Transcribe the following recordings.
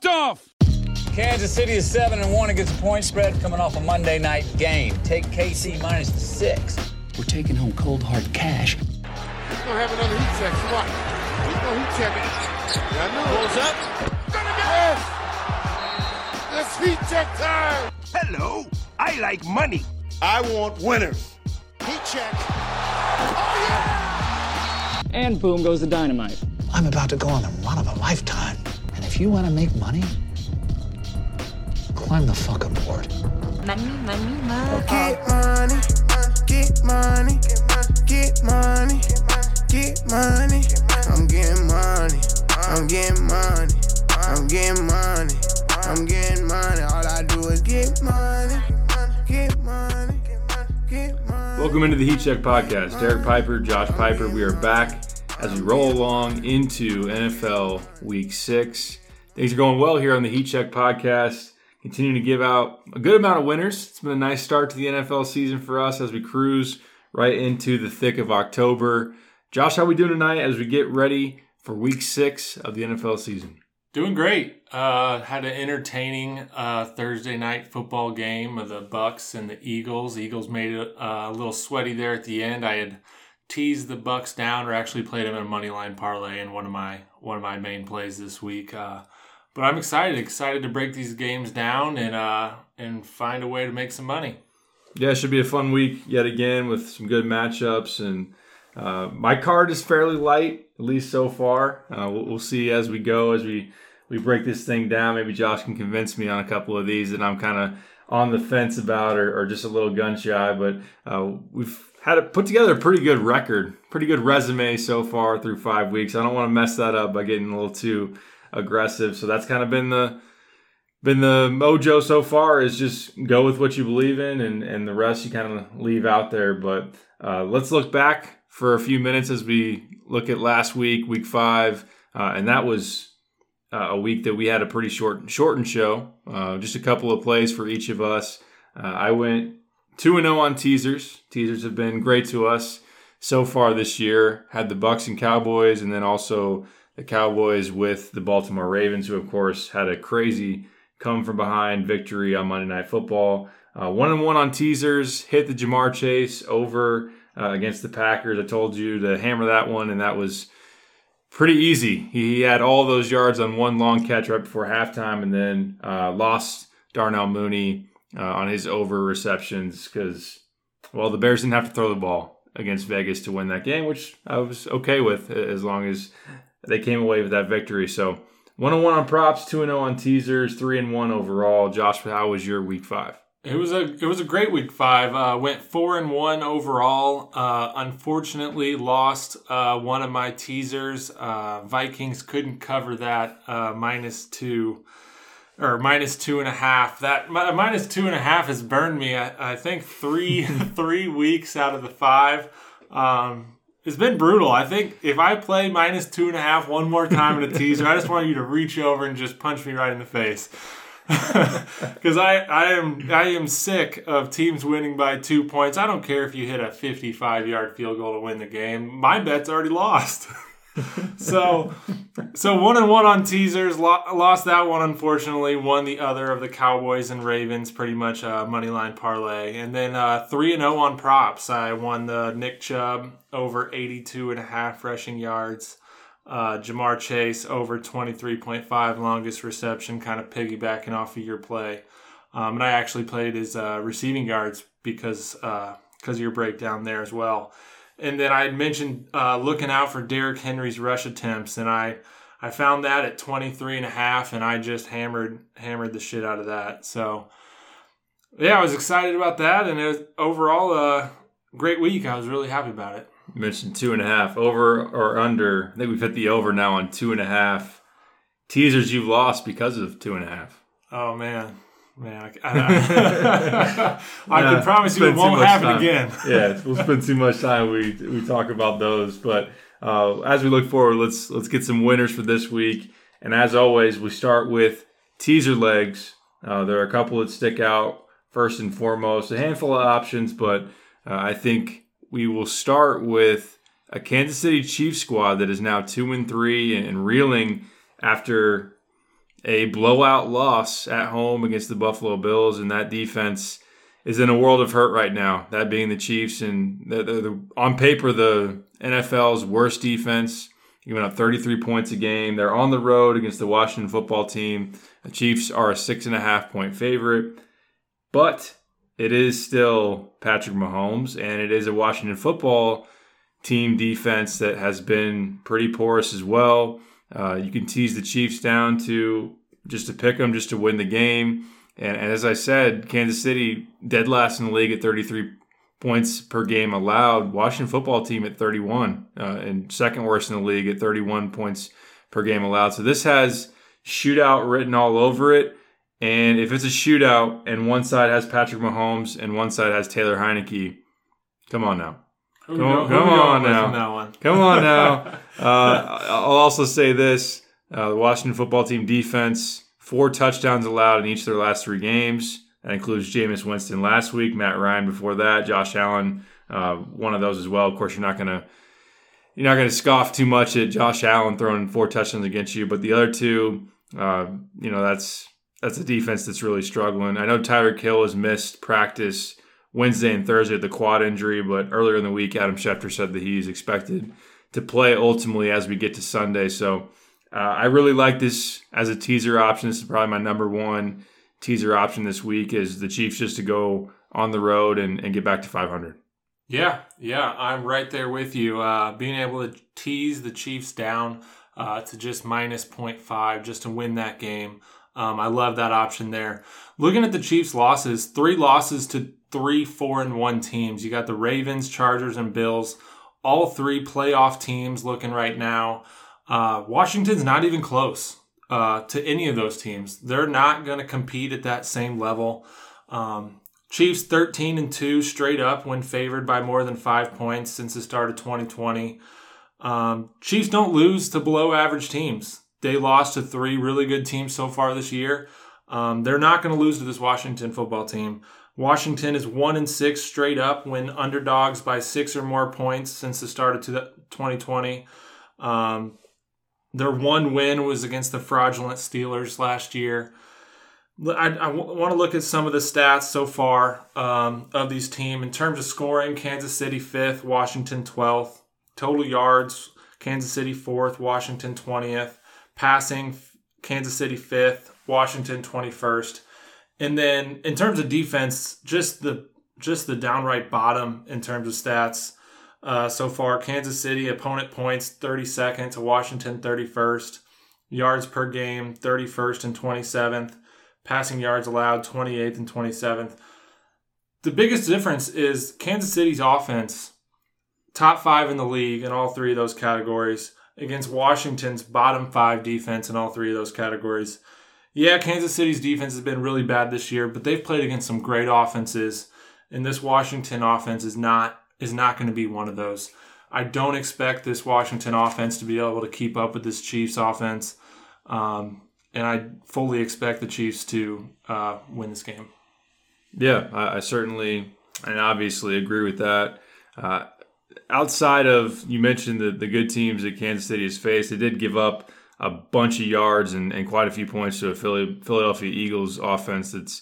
blast off. Kansas City is 7-1 against the point spread coming off a Monday night game. Take KC minus the 6. We're taking home cold hard cash. He's going to have another heat check. Come on. He's going to heat check it. Yeah, I know. Rolls up. Going to get it. It's heat check time. Hello. I like money. I want winners. Heat check. Oh, yeah. And boom goes the dynamite. I'm about to go on the run of a lifetime. And if you want to make money, climb the fuck aboard. Money, money, money. Get money, get money, get money, get money. I'm getting money, I'm getting money, I'm getting money, I'm getting money. All I do is get money, get money, get money. Welcome into the Heat Check Podcast. Derek Piper, Josh Piper. We are back as we roll along into NFL Week 6. Things are going well here on the Heat Check Podcast. Continuing to give out a good amount of winners. It's been a nice start to the NFL season for us as we cruise right into the thick of October. Josh, how are we doing tonight as we get ready for Week 6 of the NFL season? Doing great. Had an entertaining Thursday night football game of the Bucs and the Eagles. The Eagles made it a little sweaty there at the end. I had teased the Bucs down, or actually played them in a moneyline parlay in one of my main plays this week. But I'm excited to break these games down and find a way to make some money. Yeah, it should be a fun week yet again with some good matchups. And my card is fairly light, at least so far. We'll see as we go, as we break this thing down. Maybe Josh can convince me on a couple of these that I'm kind of on the fence about or just a little gun shy. But we've had it put together a pretty good record, pretty good resume so far through 5 weeks. I don't want to mess that up by getting a little too aggressive. So that's kind of been the mojo so far, is just go with what you believe in and the rest you kind of leave out there. But let's look back for a few minutes as we look at last week, week 5. And that was a week that we had a pretty shortened show. Just a couple of plays for each of us. I went 2-0 on teasers. Teasers have been great to us so far this year. Had the Bucs and Cowboys, and then also the Cowboys with the Baltimore Ravens, who, of course, had a crazy come-from-behind victory on Monday Night Football. 1-1 on teasers, hit the Ja'Marr Chase over against the Packers. I told you to hammer that one, and that was pretty easy. He had all those yards on one long catch right before halftime, and then lost Darnell Mooney on his over receptions because, well, the Bears didn't have to throw the ball against Vegas to win that game, which I was okay with as long as they came away with that victory. So 1-1 on props, 2-0 on teasers, 3-1 overall. Josh, how was your week 5? It was a great week 5. Went 4-1 overall. Unfortunately, lost one of my teasers. Vikings couldn't cover that -2 or -2.5. That -2.5 has burned me. I think three weeks out of the 5. It's been brutal. I think if I play -2.5 one more time in a teaser, I just want you to reach over and just punch me right in the face. Because I am sick of teams winning by 2 points. I don't care if you hit a 55-yard field goal to win the game. My bet's already lost. So 1-1 on teasers. Lost that one, unfortunately. Won the other of the Cowboys and Ravens, pretty much a moneyline parlay. And then 3-0 on props. I won the Nick Chubb over 82.5 rushing yards. Ja'Marr Chase over 23.5 longest reception, kind of piggybacking off of your play. And I actually played his receiving yards because of your breakdown there as well. And then I had mentioned looking out for Derrick Henry's rush attempts, and I found that at 23.5, and I just hammered the shit out of that. So, yeah, I was excited about that, and it was overall a great week. I was really happy about it. You mentioned 2.5, over or under. I think we've hit the over now on 2.5. Teasers you've lost because of 2.5. Oh, man. Man, I can promise you it won't happen again. Yeah, we'll spend too much time. We talk about those, but as we look forward, let's get some winners for this week. And as always, we start with teaser legs. There are a couple that stick out first and foremost. A handful of options, but I think we will start with a Kansas City Chiefs squad that is now 2-3 and reeling after a blowout loss at home against the Buffalo Bills, and that defense is in a world of hurt right now, that being the Chiefs. And on paper, the NFL's worst defense, giving up 33 points a game. They're on the road against the Washington football team. The Chiefs are a 6.5-point favorite, but it is still Patrick Mahomes, and it is a Washington football team defense that has been pretty porous as well. You can tease the Chiefs down to just to pick them, just to win the game. And as I said, Kansas City dead last in the league at 33 points per game allowed. Washington football team at 31, and second worst in the league at 31 points per game allowed. So this has shootout written all over it. And if it's a shootout and one side has Patrick Mahomes and one side has Taylor Heinicke, come on now. Come on now. I'll also say this. The Washington football team defense, 4 touchdowns allowed in each of their last 3 games. That includes Jameis Winston last week, Matt Ryan before that, Josh Allen, one of those as well. Of course, you're not gonna scoff too much at Josh Allen throwing 4 touchdowns against you, but the other two, that's a defense that's really struggling. I know Tyreek Hill has missed practice Wednesday and Thursday with the quad injury, but earlier in the week, Adam Schefter said that he's expected to play ultimately as we get to Sunday. So I really like this as a teaser option. This is probably my number one teaser option this week, is the Chiefs just to go on the road and get back to 500. Yeah, I'm right there with you. Being able to tease the Chiefs down to just minus 0.5 just to win that game. I love that option there. Looking at the Chiefs' losses, 3 losses to 3 4-1 teams. You got the Ravens, Chargers, and Bills. All 3 playoff teams looking right now. Washington's not even close to any of those teams. They're not going to compete at that same level. Chiefs 13-2 straight up when favored by more than 5 points since the start of 2020. Chiefs don't lose to below average teams. They lost to 3 really good teams so far this year. They're not going to lose to this Washington football team. Washington is 1-6 straight up when underdogs by 6 or more points since the start of 2020. Their one win was against the fraudulent Steelers last year. I want to look at some of the stats so far of these teams. In terms of scoring, Kansas City 5th, Washington 12th. Total yards, Kansas City 4th, Washington 20th. Passing, Kansas City 5th, Washington 21st. And then in terms of defense, just the downright bottom in terms of stats so far. Kansas City opponent points 32nd to Washington 31st. Yards per game 31st and 27th. Passing yards allowed 28th and 27th. The biggest difference is Kansas City's offense, top 5 in the league in all 3 of those categories, against Washington's bottom 5 defense in all 3 of those categories. Yeah, Kansas City's defense has been really bad this year, but they've played against some great offenses, and this Washington offense is not going to be one of those. I don't expect this Washington offense to be able to keep up with this Chiefs offense, and I fully expect the Chiefs to win this game. Yeah, I certainly and obviously agree with that. Outside of, you mentioned the good teams that Kansas City has faced, they did give up a bunch of yards and quite a few points to a Philadelphia Eagles offense that's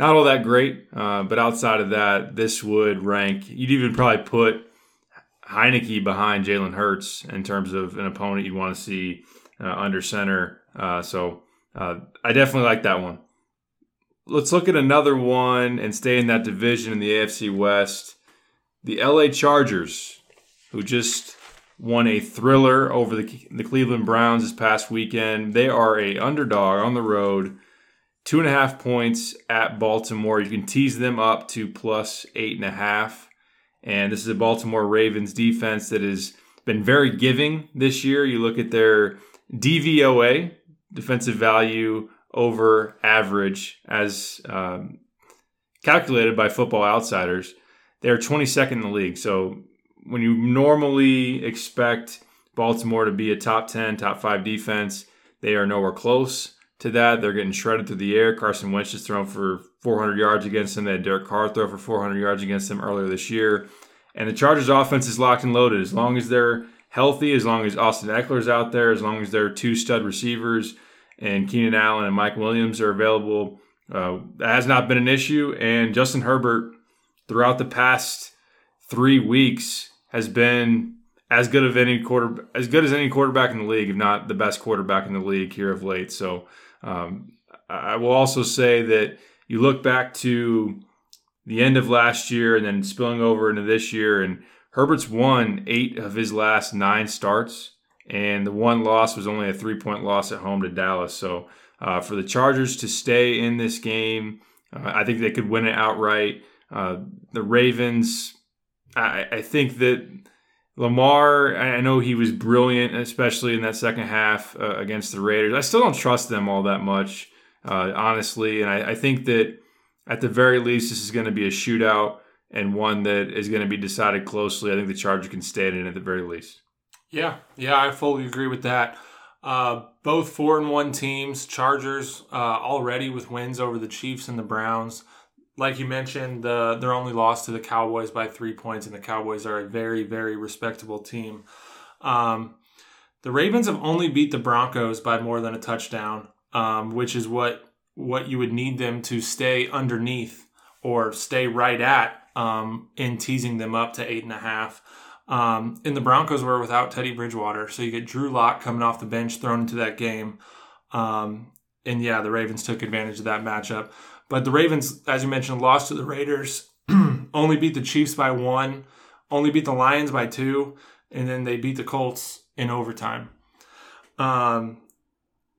not all that great. But outside of that, this would rank – you'd even probably put Heinicke behind Jalen Hurts in terms of an opponent you'd want to see under center. So I definitely like that one. Let's look at another one and stay in that division in the AFC West. The LA Chargers, who just – won a thriller over the Cleveland Browns this past weekend. They are a underdog on the road, 2.5 points at Baltimore. You can tease them up to plus 8.5. And this is a Baltimore Ravens defense that has been very giving this year. You look at their DVOA, defensive value over average, as calculated by Football Outsiders. They're 22nd in the league, so when you normally expect Baltimore to be a top 10, top 5 defense, they are nowhere close to that. They're getting shredded through the air. Carson Wentz has thrown for 400 yards against them. They had Derek Carr throw for 400 yards against them earlier this year. And the Chargers' offense is locked and loaded. As long as they're healthy, as long as Austin Eckler's out there, as long as their 2 stud receivers and Keenan Allen and Mike Williams are available. That has not been an issue. And Justin Herbert, throughout the past 3 weeks, has been as good as any quarterback in the league, if not the best quarterback in the league here of late. So I will also say that you look back to the end of last year and then spilling over into this year, and Herbert's won 8 of his last 9 starts, and the one loss was only a 3-point loss at home to Dallas. So for the Chargers to stay in this game, I think they could win it outright. The Ravens, I think that Lamar, I know he was brilliant, especially in that second half against the Raiders. I still don't trust them all that much, honestly. And I think that at the very least, this is going to be a shootout and one that is going to be decided closely. I think the Chargers can stay in it at the very least. Yeah, I fully agree with that. Both 4-1 teams, Chargers already with wins over the Chiefs and the Browns. Like you mentioned, their only loss to the Cowboys by 3 points, and the Cowboys are a very, very respectable team. The Ravens have only beat the Broncos by more than a touchdown, which is what you would need them to stay underneath or stay right at in teasing them up to 8.5. And the Broncos were without Teddy Bridgewater, so you get Drew Lock coming off the bench thrown into that game. And yeah, the Ravens took advantage of that matchup. But the Ravens, as you mentioned, lost to the Raiders, only beat the Chiefs by 1, only beat the Lions by 2, and then they beat the Colts in overtime.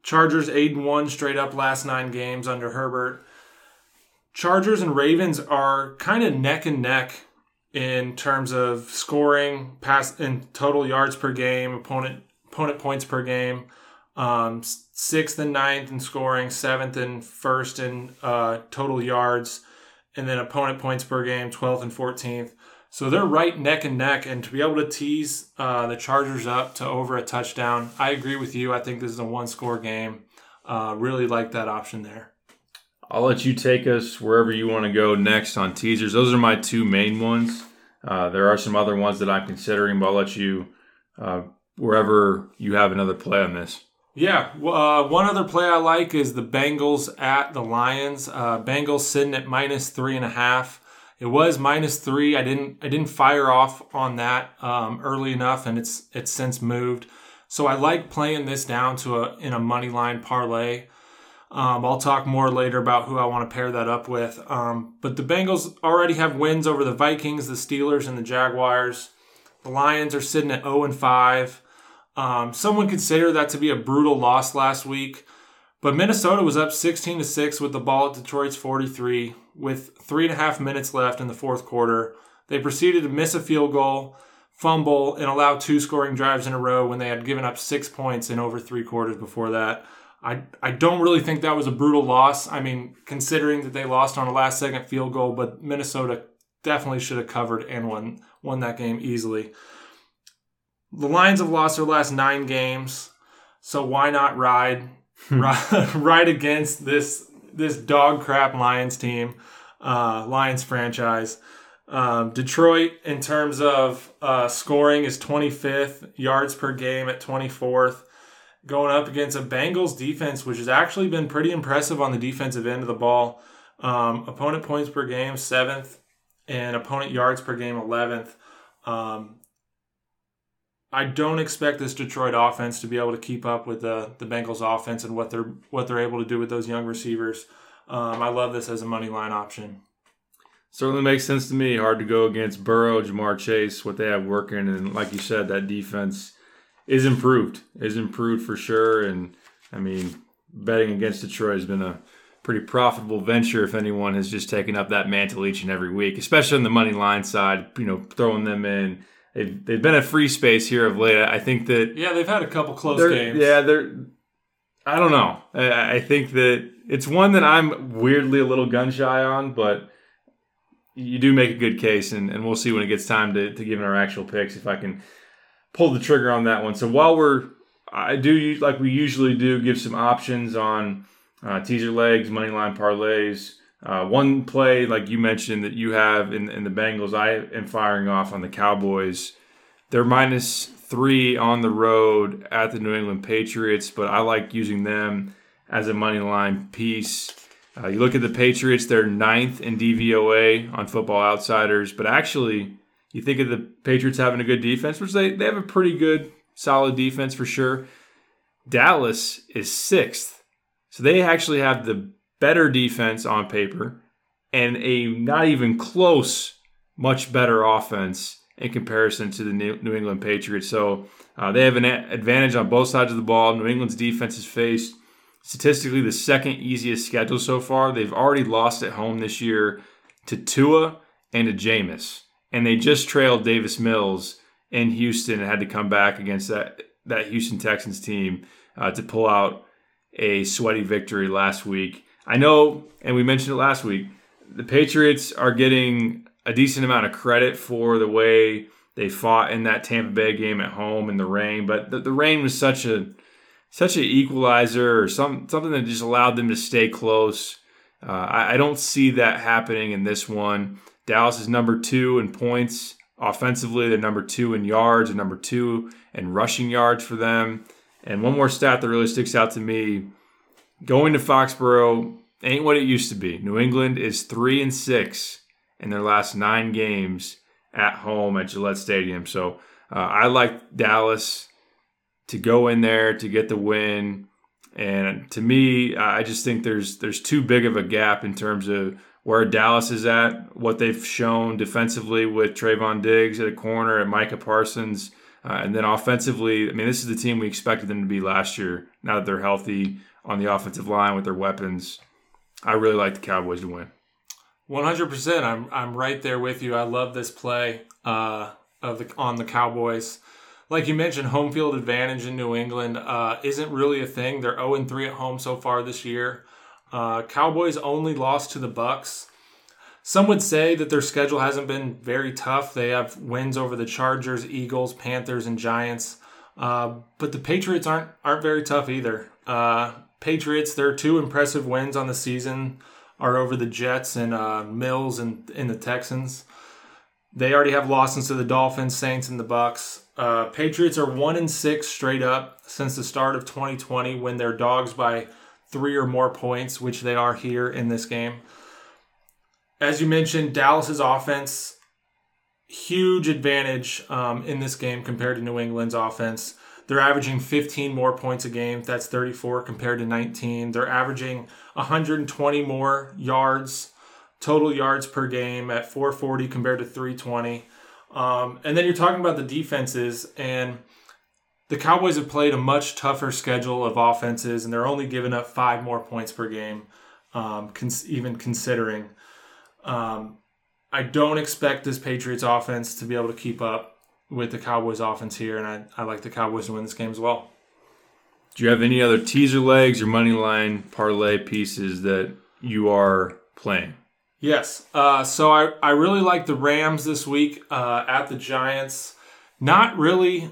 Chargers 8-1 straight up last 9 games under Herbert. Chargers and Ravens are kind of neck and neck in terms of scoring, pass, and total yards per game, opponent points per game. 6th and 9th in scoring, 7th and 1st in total yards, and then opponent points per game, 12th and 14th. So they're right neck and neck, and to be able to tease the Chargers up to over a touchdown, I agree with you. I think this is a one-score game. Really like that option there. I'll let you take us wherever you want to go next on teasers. Those are my 2 main ones. There are some other ones that I'm considering, but I'll let you wherever you have another play on this. Yeah, one other play I like is the Bengals at the Lions. Bengals sitting at -3.5. It was -3. I didn't fire off on that early enough, and it's since moved. So I like playing this down to in a money line parlay. I'll talk more later about who I want to pair that up with. But the Bengals already have wins over the Vikings, the Steelers, and the Jaguars. The Lions are sitting at 0-5. Some would consider that to be a brutal loss last week, but Minnesota was up 16-6 with the ball at Detroit's 43 with 3.5 minutes left in the fourth quarter. They proceeded to miss a field goal, fumble, and allow 2 scoring drives in a row when they had given up 6 points in over 3 quarters before that. I don't really think that was a brutal loss. I mean, considering that they lost on a last-second field goal, but Minnesota definitely should have covered and won that game easily. The Lions have lost their last 9 games, so why not ride against this dog crap Lions team, Lions franchise. Detroit, in terms of scoring, is 25th, yards per game at 24th, going up against a Bengals defense, which has actually been pretty impressive on the defensive end of the ball. Opponent points per game, 7th, and opponent yards per game, 11th. I don't expect this Detroit offense to be able to keep up with the Bengals offense and what they're able to do with those young receivers. I love this as a money line option. Certainly makes sense to me. Hard to go against Burrow, Ja'Marr Chase, what they have working, and like you said, that defense is improved. Is improved for sure. And I mean, betting against Detroit has been a pretty profitable venture if anyone has just taken up that mantle each and every week, especially on the money line side. You know, throwing them in. They've been a free space here of late. I think that... Yeah, they've had a couple close games. Yeah, I don't know. I think that it's one that I'm weirdly a little gun-shy on, but you do make a good case, and we'll see when it gets time to give in our actual picks if I can pull the trigger on that one. So while I do, like we usually do, give some options on teaser legs, money line parlays. One play, like you mentioned, that you have in the Bengals, I am firing off on the Cowboys. They're -3 on the road at the New England Patriots, but I like using them as a money line piece. You look at the Patriots, they're ninth in DVOA on Football Outsiders. But actually, you think of the Patriots having a good defense, which they have a pretty good, solid defense for sure. Dallas is sixth. So they actually have the better defense on paper and a not even close, much better offense in comparison to the New England Patriots. So they have an advantage on both sides of the ball. New England's defense has faced statistically the second easiest schedule so far. They've already lost at home this year to Tua and to Jameis. And they just trailed Davis Mills in Houston and had to come back against that Houston Texans team to pull out a sweaty victory last week. I know, and we mentioned it last week, the Patriots are getting a decent amount of credit for the way they fought in that Tampa Bay game at home in the rain, but the rain was such an equalizer or something that just allowed them to stay close. I don't see that happening in this one. Dallas is number 2 in points offensively. They're number 2 in yards and number 2 in rushing yards for them. And one more stat that really sticks out to me, going to Foxborough ain't what it used to be. New England is 3-6 in their last 9 games at home at Gillette Stadium. So I like Dallas to go in there to get the win. And to me, I just think there's too big of a gap in terms of where Dallas is at, what they've shown defensively with Trayvon Diggs at a corner, at Micah Parsons. And then offensively, I mean, this is the team we expected them to be last year. Now that they're healthy on the offensive line with their weapons, I really like the Cowboys to win. 100%. I'm right there with you. I love this play on the Cowboys. Like you mentioned, home field advantage in New England isn't really a thing. They're 0-3 at home so far this year. Cowboys only lost to the Bucs. Some would say that their schedule hasn't been very tough. They have wins over the Chargers, Eagles, Panthers, and Giants. But the Patriots aren't very tough either. Patriots, their 2 impressive wins on the season are over the Jets and Mills and the Texans. They already have losses to the Dolphins, Saints, and the Bucs. Patriots are 1-6 straight up since the start of 2020 when they're dogs by 3 or more points, which they are here in this game. As you mentioned, Dallas's offense, huge advantage in this game compared to New England's offense. They're averaging 15 more points a game. That's 34 compared to 19. They're averaging 120 more yards, total yards per game at 440 compared to 320. And then you're talking about the defenses, and the Cowboys have played a much tougher schedule of offenses, and they're only giving up 5 more points per game, even considering. I don't expect this Patriots offense to be able to keep up with the Cowboys offense here, and I like the Cowboys to win this game as well. Do you have any other teaser legs or money line parlay pieces that you are playing? Yes. So I really like the Rams this week at the Giants. Not really.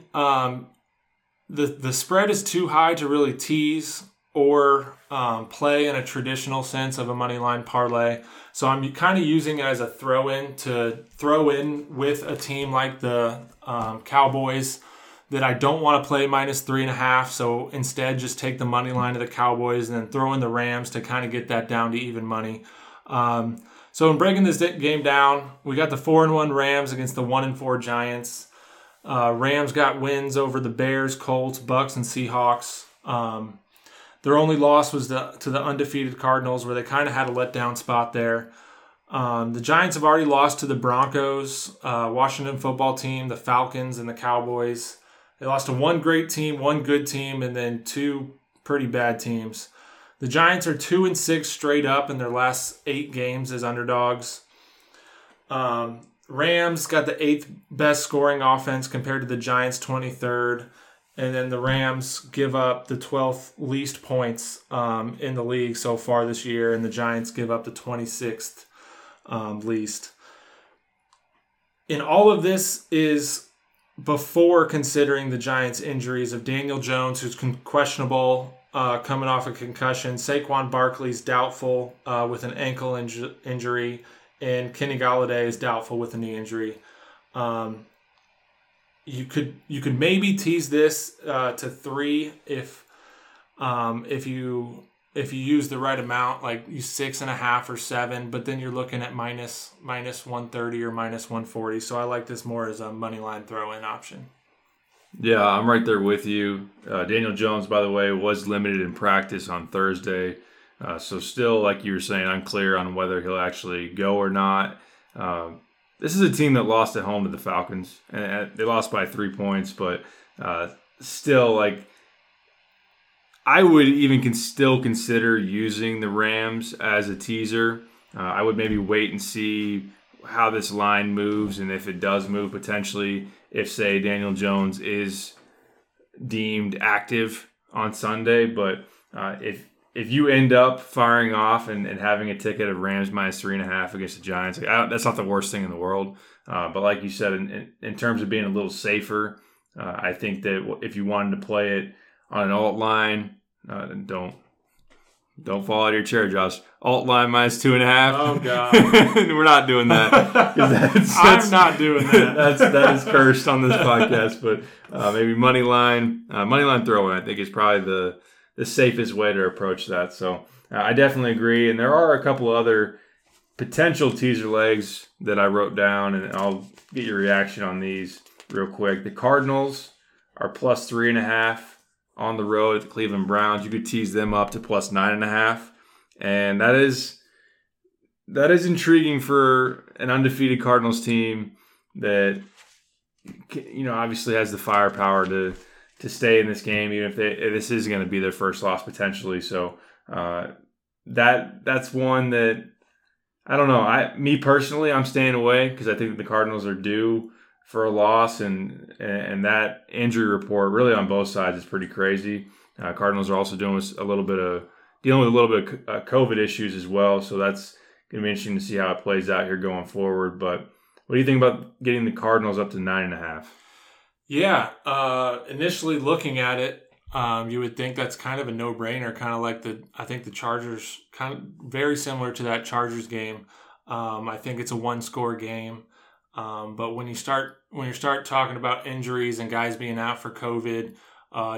The spread is too high to really tease or play in a traditional sense of a money line parlay. So I'm kind of using it as a throw-in to throw in with a team like the Cowboys that I don't want to play -3.5. So instead, just take the money line of the Cowboys and then throw in the Rams to kind of get that down to even money. So in breaking this game down, we got the 4-1 Rams against the 1-4 Giants. Rams got wins over the Bears, Colts, Bucks, and Seahawks. Their only loss was to the undefeated Cardinals, where they kind of had a letdown spot there. The Giants have already lost to the Broncos, Washington football team, the Falcons, and the Cowboys. They lost to 1 great team, 1 good team, and then 2 pretty bad teams. The Giants are 2-6 straight up in their last 8 games as underdogs. Rams got the 8th best scoring offense compared to the Giants' 23rd. And then the Rams give up the 12th least points in the league so far this year, and the Giants give up the 26th least. And all of this is before considering the Giants' injuries of Daniel Jones, who's questionable, coming off a concussion. Saquon Barkley's doubtful with an ankle injury, and Kenny Galladay is doubtful with a knee injury. You could maybe tease this to 3 if you if you use the right amount, like you 6.5 or 7, but then you're looking at minus 130 or minus 140. So I like this more as a money line throw-in option. Yeah, I'm right there with you. Daniel Jones, by the way, was limited in practice on Thursday. So still, like you were saying, unclear on whether he'll actually go or not. This is a team that lost at home to the Falcons. And they lost by 3 points, but still, like, I would even still consider using the Rams as a teaser. I would maybe wait and see how this line moves, and if it does move potentially, if, say, Daniel Jones is deemed active on Sunday. But if you end up firing off and having a ticket of Rams minus 3.5 against the Giants, like, that's not the worst thing in the world. But like you said, in terms of being a little safer, I think that if you wanted to play it on an alt line, don't fall out of your chair, Josh. Alt line minus 2.5. Oh, God. We're not doing that. I'm not doing that. That is cursed on this podcast. But maybe money line throw-in, I think, is probably the safest way to approach that. So I definitely agree. And there are a couple other potential teaser legs that I wrote down, and I'll get your reaction on these real quick. The Cardinals are plus 3.5 on the road at the Cleveland Browns. You could tease them up to plus 9.5. And that is intriguing for an undefeated Cardinals team that, you know, obviously has the firepower to stay in this game, even if this is going to be their first loss potentially. So that's one that I don't know. Me personally, I'm staying away because I think the Cardinals are due for a loss, and that injury report really on both sides is pretty crazy. Cardinals are also dealing with a little bit of COVID issues as well, so that's going to be interesting to see how it plays out here going forward. But what do you think about getting the Cardinals up to 9.5? Yeah, initially looking at it, you would think that's kind of a no-brainer, kind of like I think the Chargers, kind of very similar to that Chargers game. I think it's a one-score game. But when you start talking about injuries and guys being out for COVID,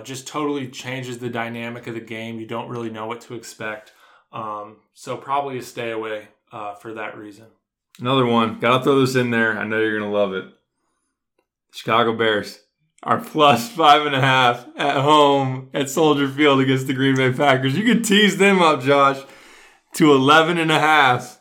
just totally changes the dynamic of the game. You don't really know what to expect. So probably a stay away for that reason. Another one. Got to throw this in there. I know you're going to love it. Chicago Bears are plus 5.5 at home at Soldier Field against the Green Bay Packers. You could tease them up, Josh, to 11.5.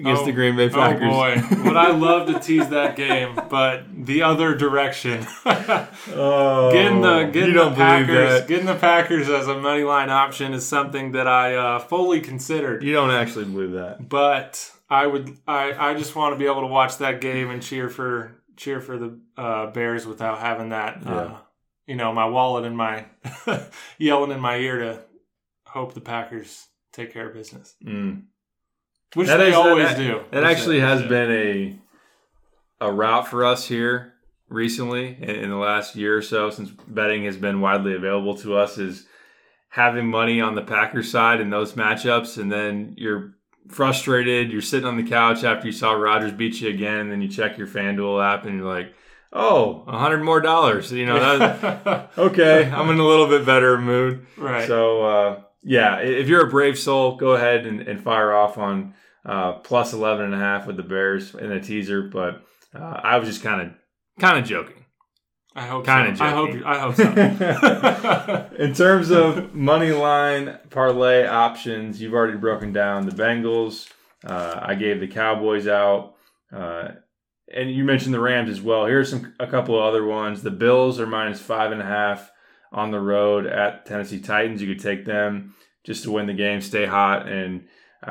Against the Green Bay Packers. Oh, boy. Would I love to tease that game, but the other direction. Getting the Packers as a money line option is something that I fully considered. You don't actually believe that. But I just want to be able to watch that game and cheer for the Bears without having that, my wallet in my yelling in my ear to hope the Packers take care of business. Mm. Which they always do. That actually has been a route for us here recently in the last year or so, since betting has been widely available to us, is having money on the Packers side in those matchups, and then you're frustrated, you're sitting on the couch after you saw Rodgers beat you again, and then you check your FanDuel app and you're like, oh, $100 more. You know, okay, I'm in a little bit better mood. Right. So, yeah, if you're a brave soul, go ahead and fire off on plus 11.5 with the Bears in a teaser. But I was just kind of joking. I hope kind so. Of joking. I hope so. In terms of money line parlay options, you've already broken down the Bengals. I gave the Cowboys out, and you mentioned the Rams as well. Here's a couple of other ones. The Bills are minus 5.5. on the road at Tennessee Titans. You could take them just to win the game, stay hot, and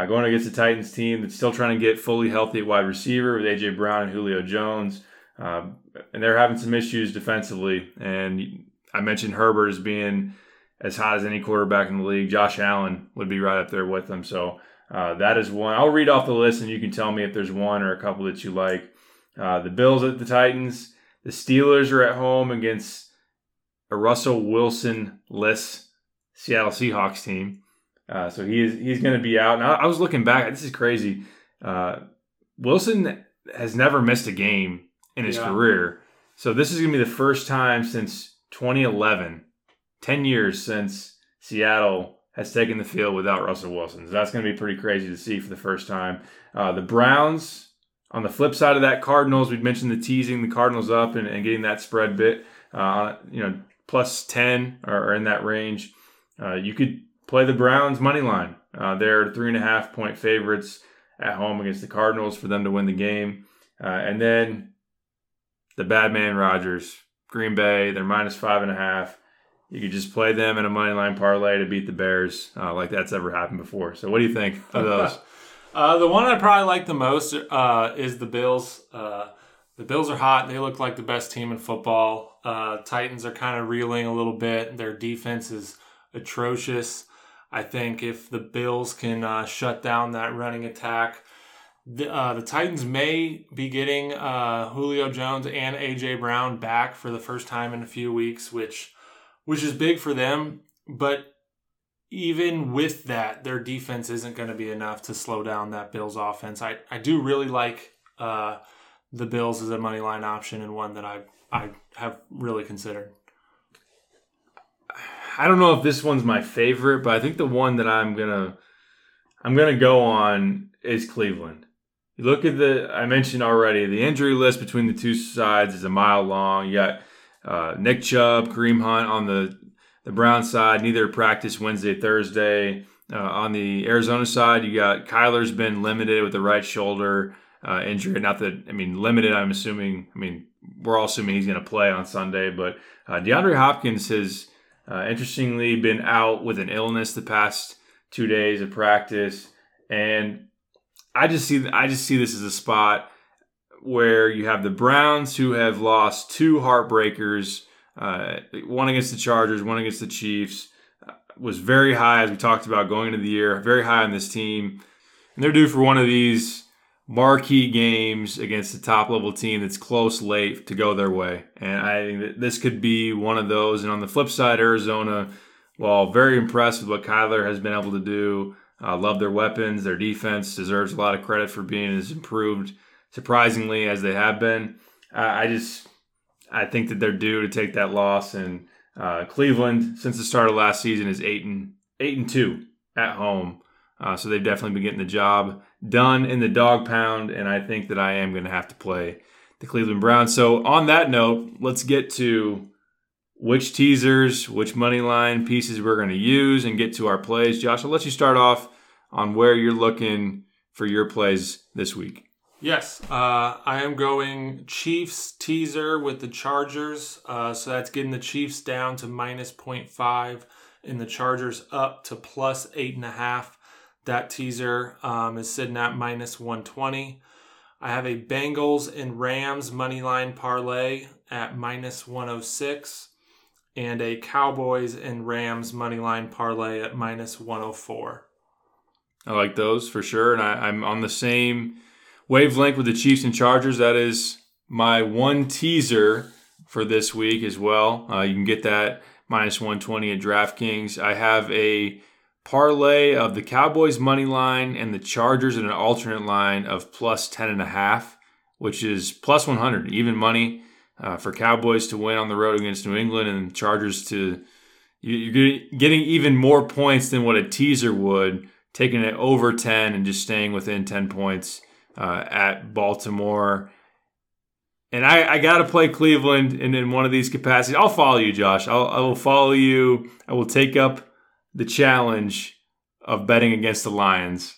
going against the Titans team that's still trying to get fully healthy at wide receiver with A.J. Brown and Julio Jones. And they're having some issues defensively. And I mentioned Herbert as being as hot as any quarterback in the league. Josh Allen would be right up there with them. So that is one. I'll read off the list, and you can tell me if there's one or a couple that you like. The Bills at the Titans. The Steelers are at home against a Russell Wilson-less Seattle Seahawks team. So he's going to be out. And I was looking back. This is crazy. Wilson has never missed a game in his career. So this is going to be the first time since 2011, 10 years since Seattle has taken the field without Russell Wilson. So that's going to be pretty crazy to see for the first time. The Browns, on the flip side of that, Cardinals, we'd mentioned the teasing the Cardinals up and getting that spread bit, plus 10 or in that range. You could play the Browns money line. They're 3.5-point favorites at home against the Cardinals for them to win the game. And then the bad man Rodgers, Green Bay, they're minus 5.5. You could just play them in a money line parlay to beat the Bears like that's ever happened before. So what do you think of those? The one I probably like the most is the Bills. The Bills are hot. They look like the best team in football. Titans are kind of reeling a little bit. Their defense is atrocious. I think if the Bills can shut down that running attack, the Titans may be getting Julio Jones and A.J. Brown back for the first time in a few weeks, which is big for them. But even with that, their defense isn't going to be enough to slow down that Bills offense. I do really like the Bills as a money line option and one that I have really considered. I don't know if this one's my favorite, but I think the one that I'm gonna go on is Cleveland. You look at I mentioned already, the injury list between the two sides is a mile long. You got Nick Chubb, Kareem Hunt on the Brown side. Neither practice Wednesday, Thursday. On the Arizona side, you got Kyler's been limited with the right shoulder injury. Limited, I'm assuming. We're all assuming he's going to play on Sunday. But DeAndre Hopkins has interestingly been out with an illness the past 2 days of practice. And I just see this as a spot where you have the Browns, who have lost two heartbreakers, one against the Chargers, one against the Chiefs, was very high, as we talked about going into the year, very high on this team. And they're due for one of these marquee games against the top-level team that's close late to go their way. And I think that this could be one of those. And on the flip side, Arizona, while very impressed with what Kyler has been able to do, love their weapons. Their defense deserves a lot of credit for being as improved, surprisingly, as they have been. I think that they're due to take that loss. And Cleveland, since the start of last season, is 8-2 at home. So they've definitely been getting the job done in the dog pound. And I think that I am going to have to play the Cleveland Browns. So on that note, let's get to which teasers, which money line pieces we're going to use and get to our plays. Josh, I'll let you start off on where you're looking for your plays this week. Yes, I am going Chiefs teaser with the Chargers. So that's getting the Chiefs down to minus 0.5 and the Chargers up to plus 8.5. That teaser is sitting at minus 120. I have a Bengals and Rams moneyline parlay at minus 106 and a Cowboys and Rams moneyline parlay at minus 104. I like those for sure. And I'm on the same wavelength with the Chiefs and Chargers. That is my one teaser for this week as well. You can get that minus 120 at DraftKings. I have a parlay of the Cowboys money line and the Chargers in an alternate line of plus 10.5, which is plus 100, even money for Cowboys to win on the road against New England and Chargers to – you're getting even more points than what a teaser would, taking it over 10 and just staying within 10 points at Baltimore. And I got to play Cleveland in one of these capacities. I'll follow you, Josh. I will follow you. I will take up the challenge of betting against the Lions.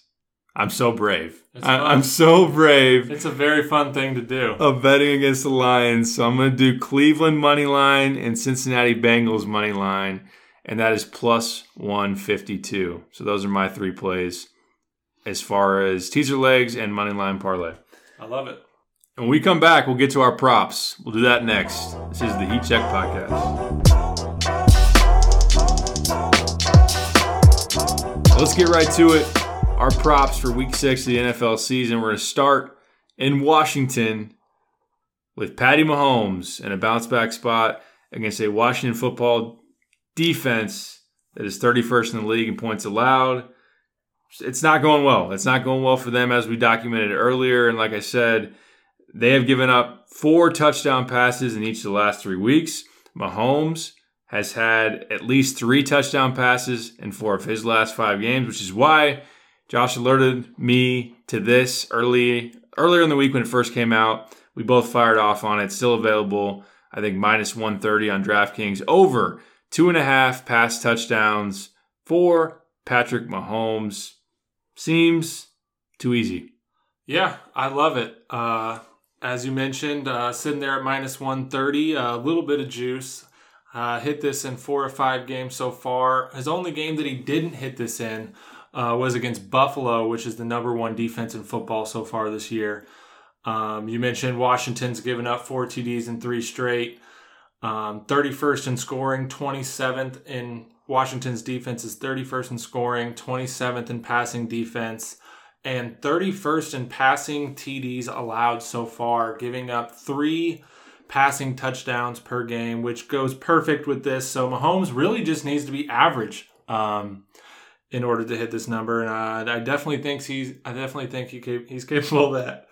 I'm so brave. I'm so brave. It's a very fun thing to do. Of betting against the Lions. So I'm going to do Cleveland money line and Cincinnati Bengals money line. And that is plus 152. So those are my three plays as far as teaser legs and money line parlay. I love it. When we come back, we'll get to our props. We'll do that next. This is the Heat Check Podcast. Let's get right to it. Our props for week 6 of the NFL season. We're going to start in Washington with Patty Mahomes in a bounce-back spot against a Washington football defense that is 31st in the league in points allowed. It's not going well. It's not going well for them, as we documented earlier. And like I said, they have given up 4 touchdown passes in each of the last 3 weeks. Mahomes has had at least 3 touchdown passes in 4 of his last 5 games, which is why Josh alerted me to this earlier in the week when it first came out. We both fired off on it. Still available, I think, -130 on DraftKings. Over 2.5 pass touchdowns for Patrick Mahomes. Seems too easy. Yeah, I love it. As you mentioned, sitting there at -130, a little bit of juice. Hit this in 4 or 5 games so far. His only game that he didn't hit this in was against Buffalo, which is the #1 defense in football so far this year. You mentioned Washington's given up 4 TDs in 3 straight. 31st in scoring, 27th in Washington's defense is 31st in scoring, 27th in passing defense, and 31st in passing TDs allowed so far, giving up 3 passing touchdowns per game, which goes perfect with this. So Mahomes really just needs to be average in order to hit this number, and I definitely think he's capable of that.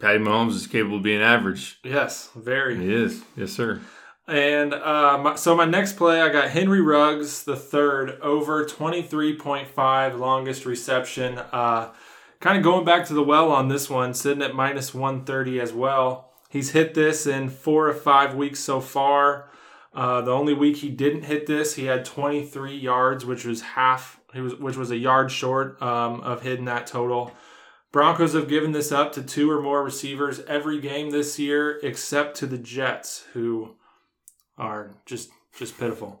Patty Mahomes is capable of being average. Yes, very. He is. Yes, sir. And my next play, I got Henry Ruggs the third over 23.5 longest reception. Kind of going back to the well on this one, sitting at -130 as well. He's hit this in 4 or 5 weeks so far. The only week he didn't hit this, he had 23 yards, which was a yard short of hitting that total. Broncos have given this up to 2 or more receivers every game this year, except to the Jets, who are just pitiful.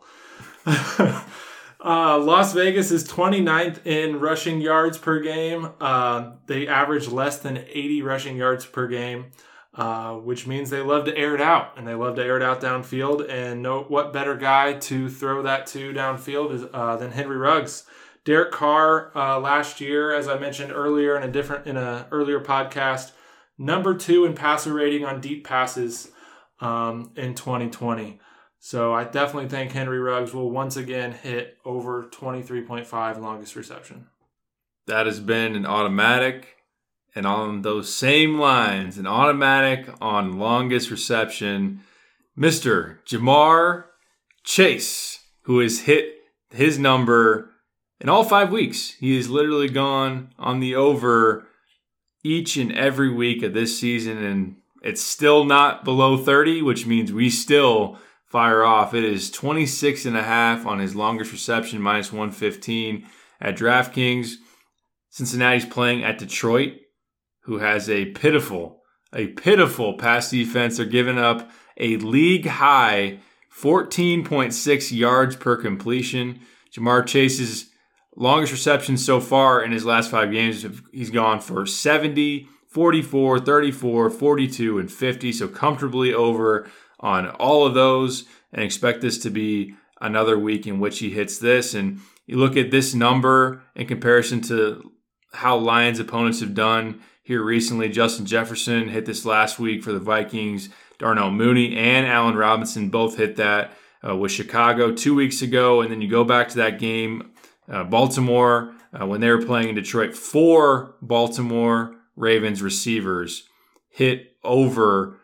Las Vegas is 29th in rushing yards per game. They average less than 80 rushing yards per game, which means they love to air it out, and they love to air it out downfield. And what better guy to throw that to downfield than Henry Ruggs. Derek Carr last year, as I mentioned earlier in an earlier podcast, #2 in passer rating on deep passes in 2020. So I definitely think Henry Ruggs will once again hit over 23.5 longest reception. That has been an automatic, and on those same lines, an automatic on longest reception, Mr. Ja'Marr Chase, who has hit his number in all 5 weeks. He has literally gone on the over each and every week of this season, and it's still not below 30, which means we still fire off. It is 26.5 on his longest reception, -115 at DraftKings. Cincinnati's playing at Detroit, who has a pitiful pass defense. They're giving up a league-high 14.6 yards per completion. Ja'Marr Chase's longest receptions so far in his last 5 games, he's gone for 70, 44, 34, 42, and 50. So comfortably over on all of those, and expect this to be another week in which he hits this. And you look at this number in comparison to how Lions opponents have done here recently. Justin Jefferson hit this last week for the Vikings. Darnell Mooney and Allen Robinson both hit that with Chicago 2 weeks ago. And then you go back to that game, Baltimore, when they were playing in Detroit, 4 Baltimore Ravens receivers hit over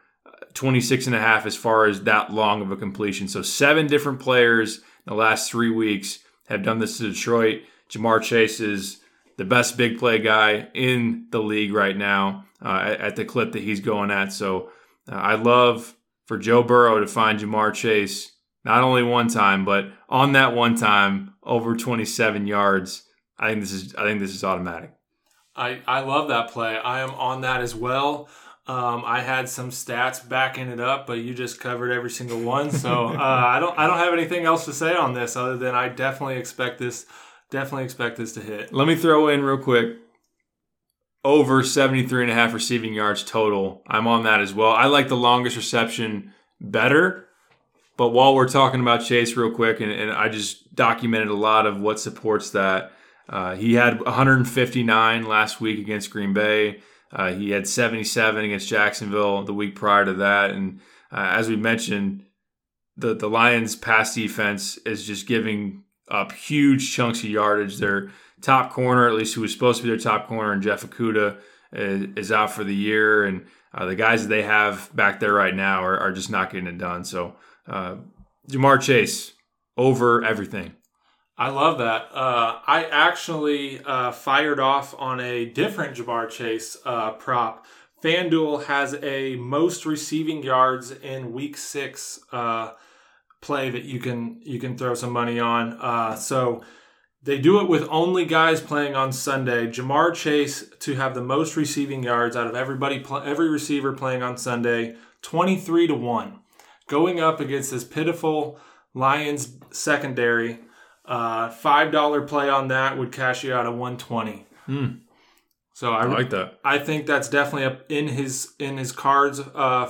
26.5 as far as that long of a completion. So 7 different players in the last 3 weeks have done this to Detroit. Ja'Marr Chase is the best big play guy in the league right now at the clip that he's going at. So I love for Joe Burrow to find Ja'Marr Chase not only one time, but on that one time over 27 yards. I think this is automatic. I love that play. I am on that as well. I had some stats backing it up, but you just covered every single one. So I don't have anything else to say on this other than I definitely expect this to hit. Let me throw in real quick. Over 73.5 receiving yards total. I'm on that as well. I like the longest reception better. But while we're talking about Chase real quick, and I just documented a lot of what supports that. He had 159 last week against Green Bay. He had 77 against Jacksonville the week prior to that. And as we mentioned, the Lions' pass defense is just giving up huge chunks of yardage. Their top corner, at least who was supposed to be their top corner, and Jeff Okudah is out for the year. And the guys that they have back there right now are just not getting it done. So Ja'Marr Chase over everything. I love that. I actually fired off on a different Ja'Marr Chase prop. FanDuel has a most receiving yards in Week 6 play that you can throw some money on. So they do it with only guys playing on Sunday. Ja'Marr Chase to have the most receiving yards out of every receiver playing on Sunday, 23-1, going up against this pitiful Lions secondary. $5 play on that would cash you out at 120. So I like that. I think that's definitely up in his cards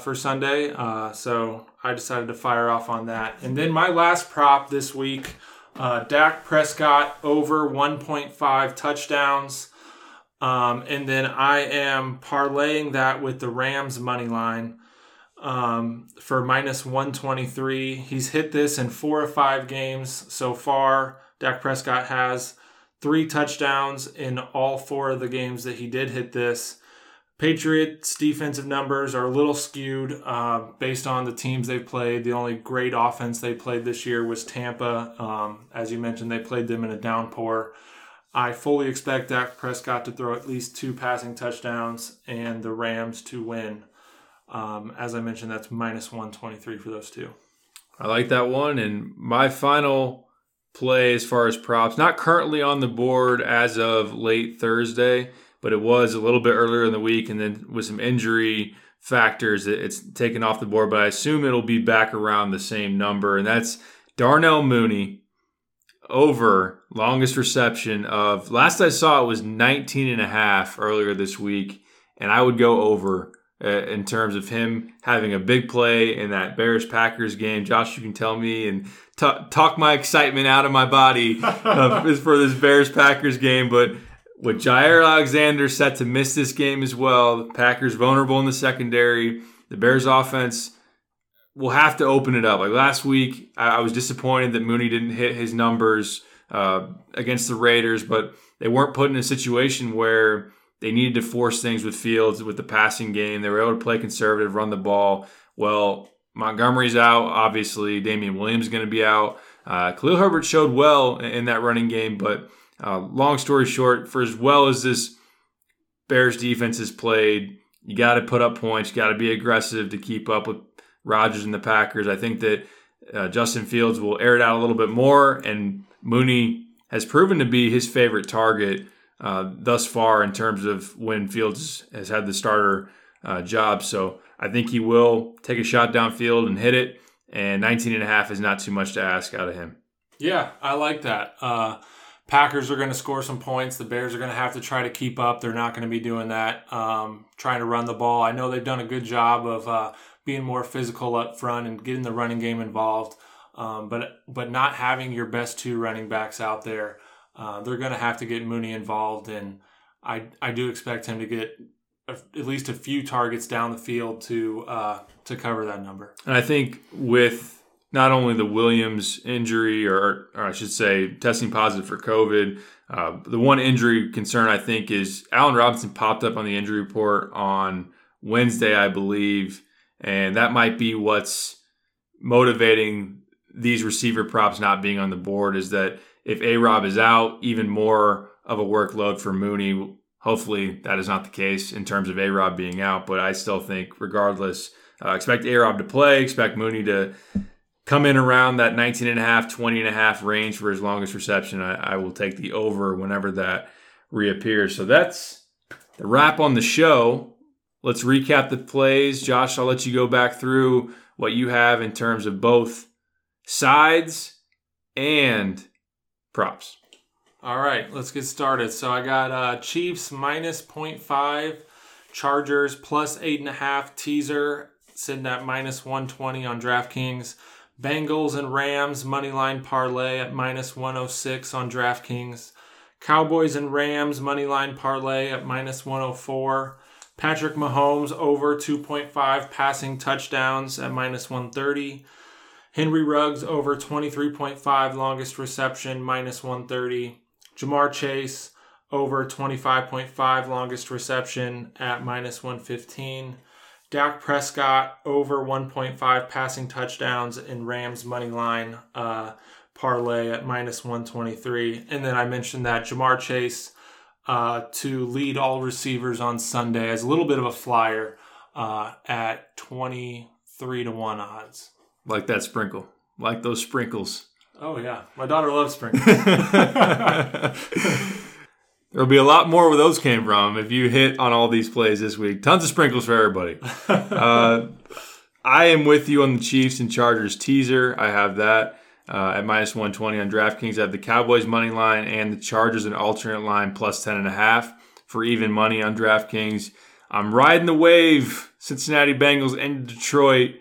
for Sunday. So I decided to fire off on that. And then my last prop this week, Dak Prescott over 1.5 touchdowns. And then I am parlaying that with the Rams money line for -123. He's hit this in 4 of 5 games so far. Dak Prescott has 3 touchdowns in all 4 of the games that he did hit this. Patriots defensive numbers are a little skewed based on the teams they've played. The only great offense they played this year was Tampa. As you mentioned, they played them in a downpour. I fully expect Dak Prescott to throw at least 2 passing touchdowns and the Rams to win. As I mentioned, that's -123 for those 2. I like that one. And my final play as far as props, not currently on the board as of late Thursday, but it was a little bit earlier in the week. And then with some injury factors, it's taken off the board, but I assume it'll be back around the same number. And that's Darnell Mooney over longest reception of, last I saw it was 19.5 earlier this week. And I would go over in terms of him having a big play in that Bears-Packers game. Josh, you can tell me and talk my excitement out of my body for this Bears-Packers game. But with Jair Alexander set to miss this game as well, the Packers vulnerable in the secondary, the Bears offense will have to open it up. Like last week, I was disappointed that Mooney didn't hit his numbers against the Raiders, but they weren't put in a situation where they needed to force things with Fields, with the passing game. They were able to play conservative, run the ball. Well, Montgomery's out, obviously. Damian Williams is going to be out. Khalil Herbert showed well in that running game, but long story short, for as well as this Bears defense has played, you got to put up points. You got to be aggressive to keep up with Rodgers and the Packers. I think that Justin Fields will air it out a little bit more, and Mooney has proven to be his favorite target thus far in terms of when Fields has had the starter job. So I think he will take a shot downfield and hit it, and 19.5 is not too much to ask out of him. Yeah, I like that. Packers are going to score some points. The Bears are going to have to try to keep up. They're not going to be doing that, trying to run the ball. I know they've done a good job of being more physical up front and getting the running game involved, but not having your best 2 running backs out there. They're going to have to get Mooney involved, and I do expect him to get at least a few targets down the field to cover that number. And I think with not only the Williams injury, or I should say testing positive for COVID, the one injury concern I think is Allen Robinson popped up on the injury report on Wednesday, I believe, and that might be what's motivating these receiver props not being on the board, is that if A-Rob is out, even more of a workload for Mooney. Hopefully that is not the case in terms of A-Rob being out, but I still think regardless, expect A-Rob to play, expect Mooney to come in around that 19.5, 20.5 range for his longest reception. I will take the over whenever that reappears. So that's the wrap on the show. Let's recap the plays. Josh, I'll let you go back through what you have in terms of both sides and props. All right, let's get started. So I got Chiefs -0.5, Chargers +8.5 teaser, sitting that -120 on DraftKings. Bengals and Rams moneyline parlay at -106 on DraftKings. Cowboys and Rams moneyline parlay at -104. Patrick Mahomes over 2.5 passing touchdowns at -130. Henry Ruggs over 23.5 longest reception, -130. Ja'Marr Chase over 25.5 longest reception at -115. Dak Prescott over 1.5 passing touchdowns in Rams money line parlay at -123. And then I mentioned that Ja'Marr Chase to lead all receivers on Sunday as a little bit of a flyer at 23-1 odds. Like that sprinkle. Like those sprinkles. Oh, yeah. My daughter loves sprinkles. There'll be a lot more where those came from if you hit on all these plays this week. Tons of sprinkles for everybody. I am with you on the Chiefs and Chargers teaser. I have that at -120 on DraftKings. I have the Cowboys money line and the Chargers an alternate line +10.5 for even money on DraftKings. I'm riding the wave. Cincinnati Bengals and Detroit.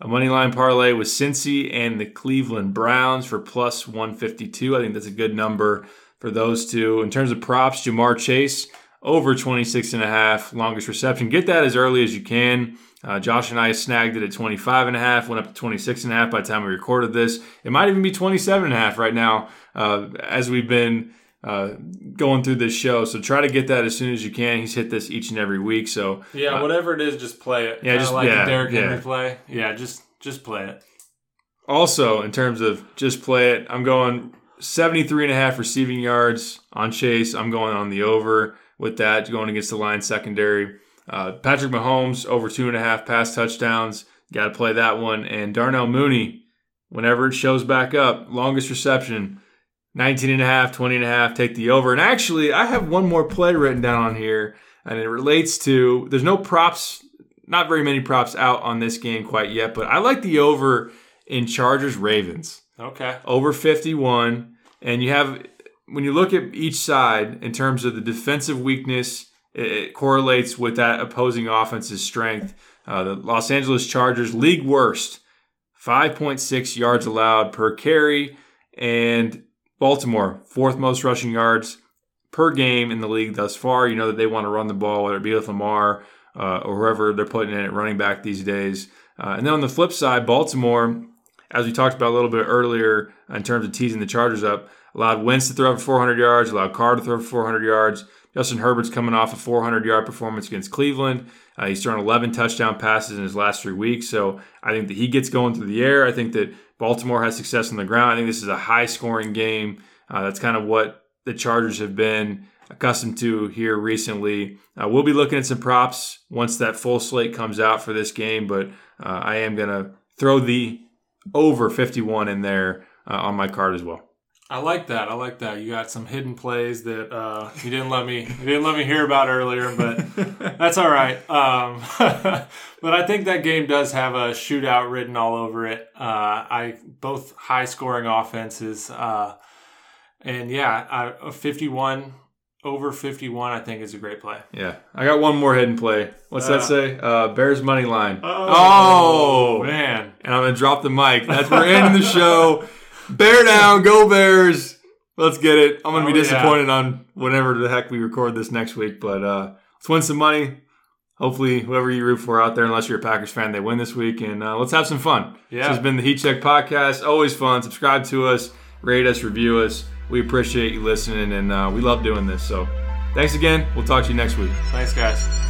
A money line parlay with Cincy and the Cleveland Browns for +152. I think that's a good number for those two. In terms of props, Ja'Marr Chase over 26.5, longest reception. Get that as early as you can. Josh and I snagged it at 25.5, went up to 26.5 by the time we recorded this. It might even be 27.5 right now as we've been going through this show. So try to get that as soon as you can. He's hit this each and every week. So yeah, whatever it is, just play it. Yeah, just like the Derek Henry play. Yeah, just play it. Also, in terms of just play it, I'm going 73.5 receiving yards on Chase. I'm going on the over with that, going against the line secondary. Patrick Mahomes over 2.5 pass touchdowns. Got to play that one. And Darnell Mooney, whenever it shows back up, longest reception. 19.5, 20.5, take the over. And actually, I have one more play written down on here, and it relates to, there's no props, not very many props out on this game quite yet, but I like the over in Chargers-Ravens. Okay. Over 51. And you have, when you look at each side in terms of the defensive weakness, it correlates with that opposing offense's strength. The Los Angeles Chargers, league worst, 5.6 yards allowed per carry, and Baltimore, fourth most rushing yards per game in the league thus far. You know that they want to run the ball, whether it be with Lamar or whoever they're putting in at running back these days. And then on the flip side, Baltimore, as we talked about a little bit earlier in terms of teasing the Chargers up, allowed Wentz to throw for 400 yards, allowed Carr to throw for 400 yards. Justin Herbert's coming off a 400-yard performance against Cleveland. He's thrown 11 touchdown passes in his last 3 weeks, so I think that he gets going through the air. I think that Baltimore has success on the ground. I think this is a high-scoring game. That's kind of what the Chargers have been accustomed to here recently. We'll be looking at some props once that full slate comes out for this game, but I am going to throw the over 51 in there on my card as well. I like that. I like that. You got some hidden plays that you didn't let me hear about earlier, but that's all right. But I think that game does have a shootout written all over it. Both high scoring offenses, and yeah, a 51 over 51, I think is a great play. Yeah, I got one more hidden play. What's that say? Bears money line. Oh man! And I'm gonna drop the mic. That's we're ending the show. Bear down, go Bears. Let's get it. I'm going to be disappointed on whenever the heck we record this next week, but let's win some money. Hopefully, whoever you root for out there, unless you're a Packers fan, they win this week, and let's have some fun. Yeah. This has been the Heat Check Podcast. Always fun. Subscribe to us, rate us, review us. We appreciate you listening, and we love doing this. So thanks again. We'll talk to you next week. Thanks, guys.